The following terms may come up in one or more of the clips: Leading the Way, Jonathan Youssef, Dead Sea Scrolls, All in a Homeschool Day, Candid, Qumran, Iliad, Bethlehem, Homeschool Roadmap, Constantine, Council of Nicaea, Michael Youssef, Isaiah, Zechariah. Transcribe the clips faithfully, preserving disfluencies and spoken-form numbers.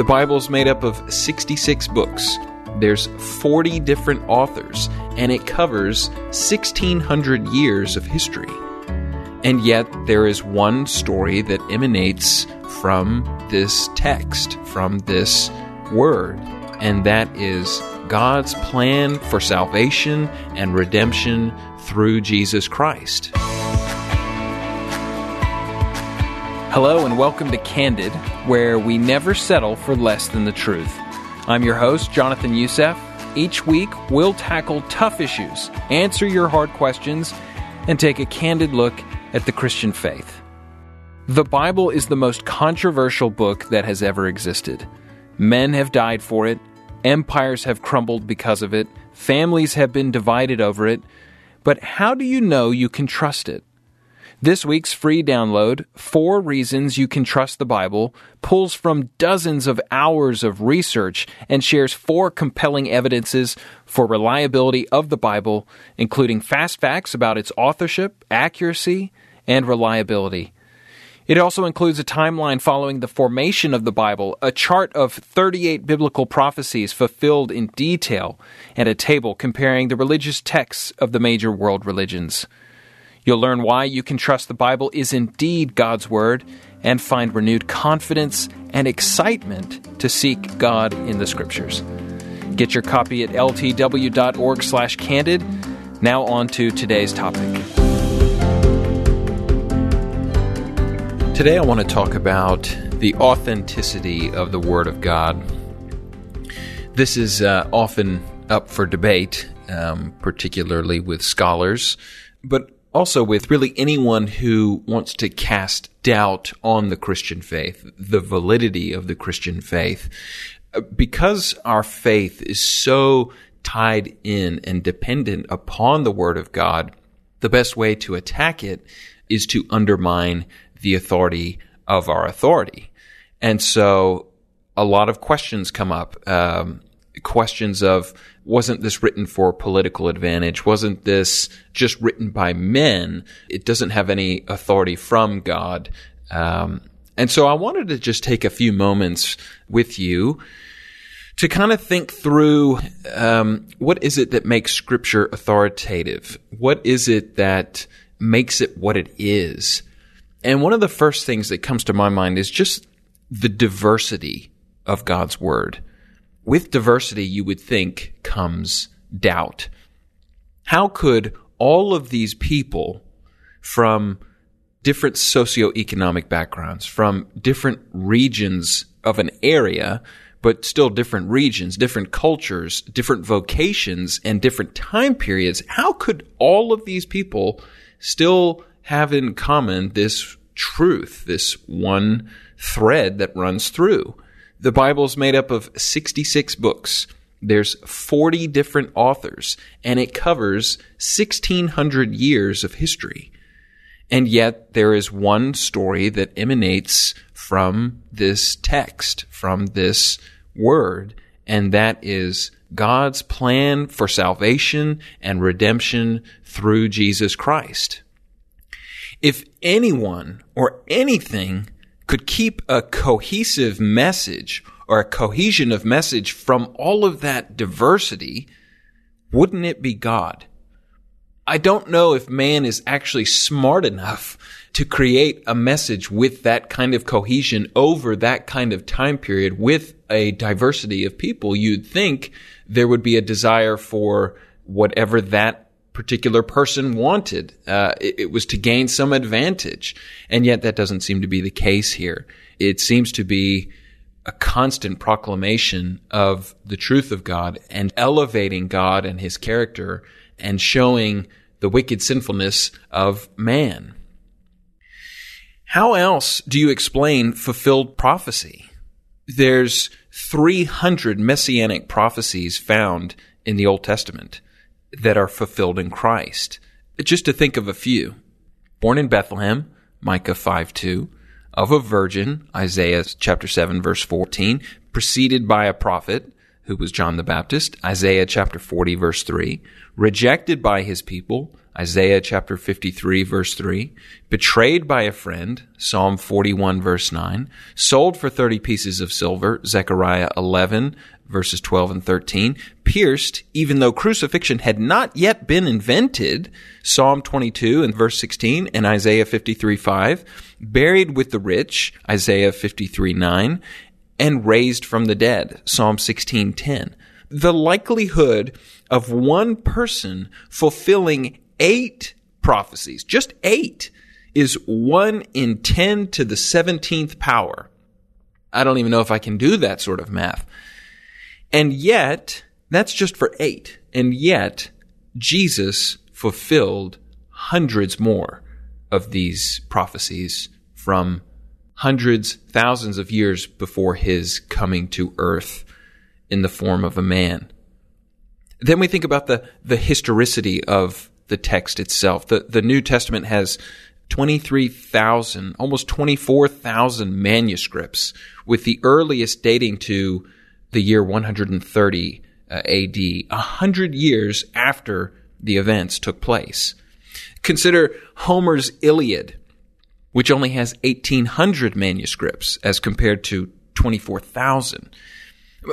The Bible's made up of sixty-six books. There's forty different authors, and it covers sixteen hundred years of history. And yet there is one story that emanates from this text, from this word, and that is God's plan for salvation and redemption through Jesus Christ. Hello and welcome to Candid, where we never settle for less than the truth. I'm your host, Jonathan Youssef. Each week, we'll tackle tough issues, answer your hard questions, and take a candid look at the Christian faith. The Bible is the most controversial book that has ever existed. Men have died for it, empires have crumbled because of it, families have been divided over it, but how do you know you can trust it? This week's free download, Four Reasons You Can Trust the Bible, pulls from dozens of hours of research and shares four compelling evidences for reliability of the Bible, including fast facts about its authorship, accuracy, and reliability. It also includes a timeline following the formation of the Bible, a chart of thirty-eight biblical prophecies fulfilled in detail, and a table comparing the religious texts of the major world religions. You'll learn why you can trust the Bible is indeed God's Word and find renewed confidence and excitement to seek God in the Scriptures. Get your copy at ltw.org slash candid. Now on to today's topic. Today I want to talk about the authenticity of the Word of God. This is uh, often up for debate, um, particularly with scholars, but also with really anyone who wants to cast doubt on the Christian faith, the validity of the Christian faith. Because our faith is so tied in and dependent upon the Word of God, the best way to attack it is to undermine the authority of our authority. And so a lot of questions come up. Um, questions of, wasn't this written for political advantage? Wasn't this just written by men? It doesn't have any authority from God. Um, and so I wanted to just take a few moments with you to kind of think through um, what is it that makes Scripture authoritative? What is it that makes it what it is? And one of the first things that comes to my mind is just the diversity of God's Word. With diversity, you would think, comes doubt. How could all of these people from different socioeconomic backgrounds, from different regions of an area, but still different regions, different cultures, different vocations, and different time periods, how could all of these people still have in common this truth, this one thread that runs through? The Bible's made up of sixty-six books. There's forty different authors, and it covers sixteen hundred years of history. And yet there is one story that emanates from this text, from this word, and that is God's plan for salvation and redemption through Jesus Christ. If anyone or anything could keep a cohesive message or a cohesion of message from all of that diversity, wouldn't it be God? I don't know if man is actually smart enough to create a message with that kind of cohesion over that kind of time period with a diversity of people. You'd think there would be a desire for whatever that particular person wanted. Uh, it, it was to gain some advantage. And yet that doesn't seem to be the case here. It seems to be a constant proclamation of the truth of God and elevating God and his character and showing the wicked sinfulness of man. How else do you explain fulfilled prophecy? There's three hundred messianic prophecies found in the Old Testament that are fulfilled in Christ. Just to think of a few. Born in Bethlehem, Micah five two. Of a virgin, Isaiah chapter seven, verse fourteen. Preceded by a prophet, who was John the Baptist, Isaiah chapter forty, verse three. Rejected by his people, Isaiah chapter fifty-three, verse three. Betrayed by a friend, Psalm forty-one, verse nine. Sold for thirty pieces of silver, Zechariah eleven, verses twelve and thirteen. Pierced, even though crucifixion had not yet been invented, Psalm twenty-two, and verse sixteen, and Isaiah fifty-three, five. Buried with the rich, Isaiah fifty-three, nine. And raised from the dead, Psalm sixteen, ten. The likelihood of one person fulfilling eight prophecies, just eight, is one in ten to the seventeenth power. I don't even know if I can do that sort of math. And yet, that's just for eight. And yet, Jesus fulfilled hundreds more of these prophecies from hundreds, thousands of years before his coming to earth in the form of a man. Then we think about the, the historicity of the text itself. The, the New Testament has twenty-three thousand, almost twenty-four thousand manuscripts, with the earliest dating to the year one hundred thirty uh, A D, a hundred years after the events took place. Consider Homer's Iliad, which only has eighteen hundred manuscripts as compared to twenty-four thousand.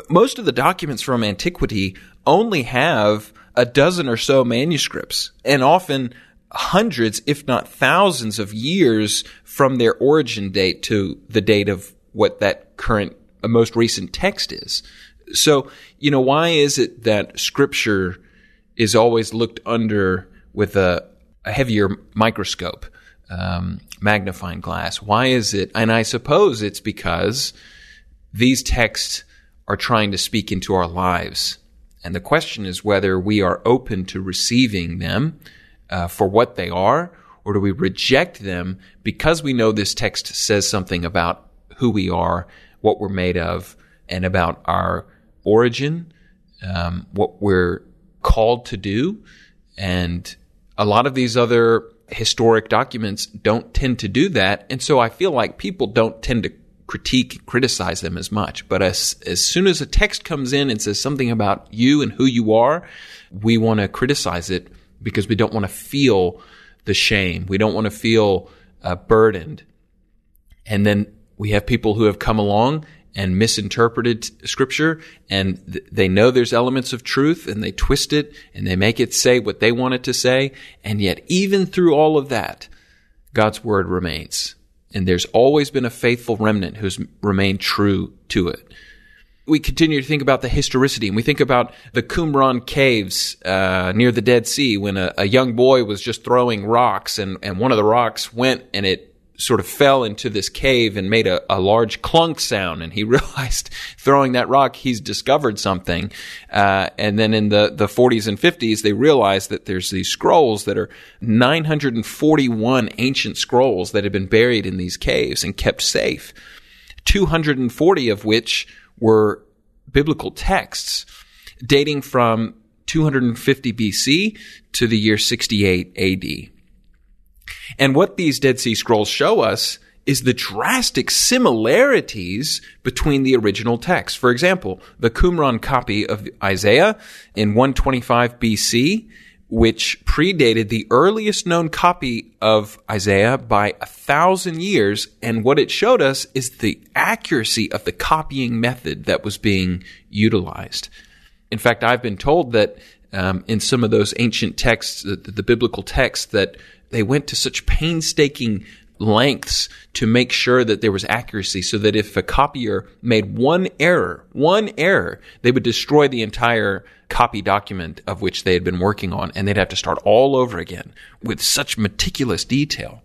Most of the documents from antiquity only have a dozen or so manuscripts, and often hundreds, if not thousands, of years from their origin date to the date of what that current, most recent text is. So, you know, why is it that Scripture is always looked under with a, a heavier microscope, um, magnifying glass? Why is it? And I suppose it's because these texts are trying to speak into our lives. And the question is whether we are open to receiving them uh, for what they are, or do we reject them because we know this text says something about who we are, what we're made of, and about our origin, um, what we're called to do. And a lot of these other historic documents don't tend to do that. And so I feel like people don't tend to critique, criticize them as much. But as, as soon as a text comes in and says something about you and who you are, we want to criticize it because we don't want to feel the shame. We don't want to feel uh, burdened. And then we have people who have come along and misinterpreted Scripture, and th- they know there's elements of truth, and they twist it, and they make it say what they want it to say. And yet, even through all of that, God's Word remains. And there's always been a faithful remnant who's remained true to it. We continue to think about the historicity, and we think about the Qumran caves uh, near the Dead Sea, when a, a young boy was just throwing rocks, and, and one of the rocks went and it sort of fell into this cave and made a, a large clunk sound, and he realized throwing that rock, he's discovered something. Uh, and then in the, the forties and fifties, they realized that there's these scrolls that are nine hundred forty-one ancient scrolls that had been buried in these caves and kept safe, two hundred forty of which were biblical texts dating from two hundred fifty B C to the year sixty-eight A D. And what these Dead Sea Scrolls show us is the drastic similarities between the original text. For example, the Qumran copy of Isaiah in one twenty-five B C, which predated the earliest known copy of Isaiah by a thousand years. And what it showed us is the accuracy of the copying method that was being utilized. In fact, I've been told that um, in some of those ancient texts, the, the biblical texts, that they went to such painstaking lengths to make sure that there was accuracy, so that if a copier made one error, one error, they would destroy the entire copy document of which they had been working on, and they'd have to start all over again with such meticulous detail.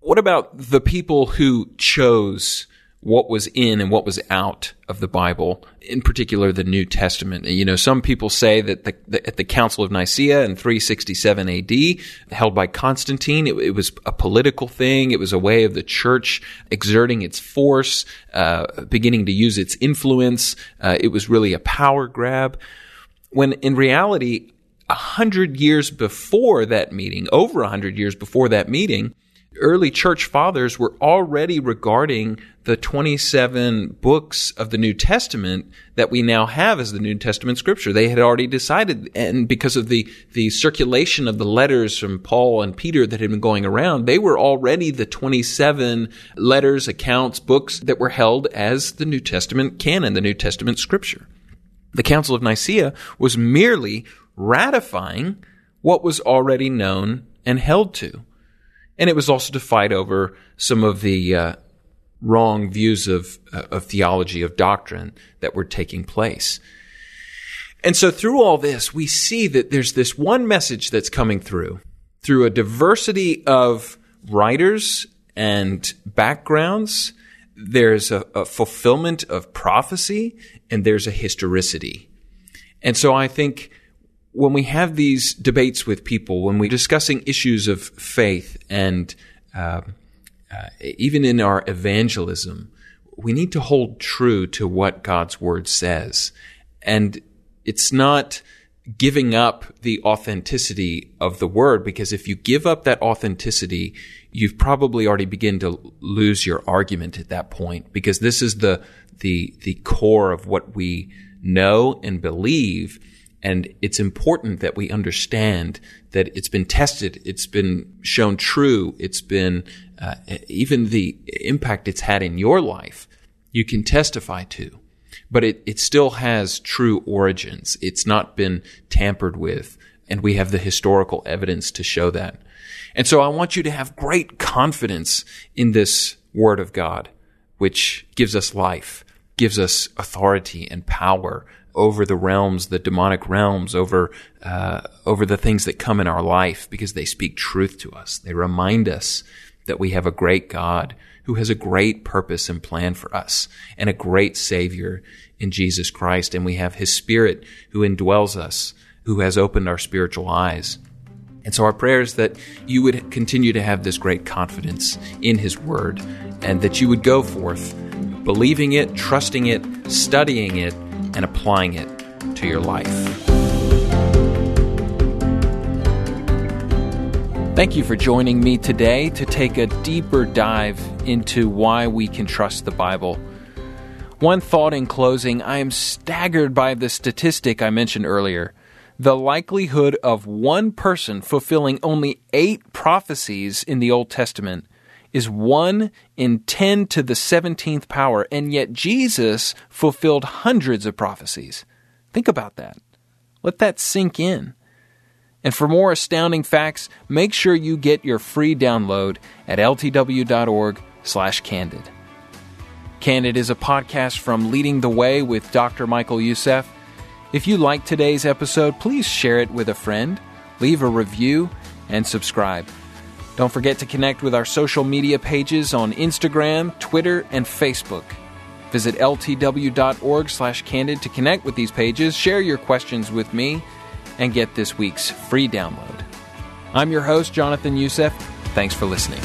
What about the people who chose what was in and what was out of the Bible, in particular the New Testament? You know, some people say that the, the, at the Council of Nicaea in three sixty-seven A D, held by Constantine, it, it was a political thing. It was a way of the church exerting its force, uh, beginning to use its influence. Uh, it was really a power grab. When in reality, a hundred years before that meeting, over a hundred years before that meeting, early church fathers were already regarding the twenty-seven books of the New Testament that we now have as the New Testament scripture. They had already decided, and because of the, the circulation of the letters from Paul and Peter that had been going around, they were already the twenty-seven letters, accounts, books that were held as the New Testament canon, the New Testament scripture. The Council of Nicaea was merely ratifying what was already known and held to. And it was also to fight over some of the uh, wrong views of, uh, of theology, of doctrine that were taking place. And so through all this, we see that there's this one message that's coming through, through a diversity of writers and backgrounds. There's a, a fulfillment of prophecy, and there's a historicity. And so I think when we have these debates with people, when we're discussing issues of faith and uh, uh, even in our evangelism, we need to hold true to what God's Word says. And it's not giving up the authenticity of the Word, because if you give up that authenticity, you've probably already begun to lose your argument at that point, because this is the the the core of what we know and believe. And it's important that we understand that it's been tested, it's been shown true, it's been, uh, even the impact it's had in your life, you can testify to. But it, it still has true origins. It's not been tampered with, and we have the historical evidence to show that. And so I want you to have great confidence in this Word of God, which gives us life, gives us authority and power over the realms, the demonic realms, over uh, over the things that come in our life, because they speak truth to us. They remind us that we have a great God who has a great purpose and plan for us, and a great Savior in Jesus Christ. And we have His Spirit who indwells us, who has opened our spiritual eyes. And so our prayer is that you would continue to have this great confidence in His Word, and that you would go forth believing it, trusting it, studying it, and applying it to your life. Thank you for joining me today to take a deeper dive into why we can trust the Bible. One thought in closing, I am staggered by the statistic I mentioned earlier. The likelihood of one person fulfilling only eight prophecies in the Old Testament is one in ten to the seventeenth power, and yet Jesus fulfilled hundreds of prophecies. Think about that. Let that sink in. And for more astounding facts, make sure you get your free download at l t w dot org slash candid. Candid is a podcast from Leading the Way with Doctor Michael Youssef. If you liked today's episode, please share it with a friend, leave a review, and subscribe. Don't forget to connect with our social media pages on Instagram, Twitter, and Facebook. Visit l t w dot org slash candid to connect with these pages, share your questions with me, and get this week's free download. I'm your host, Jonathan Youssef. Thanks for listening.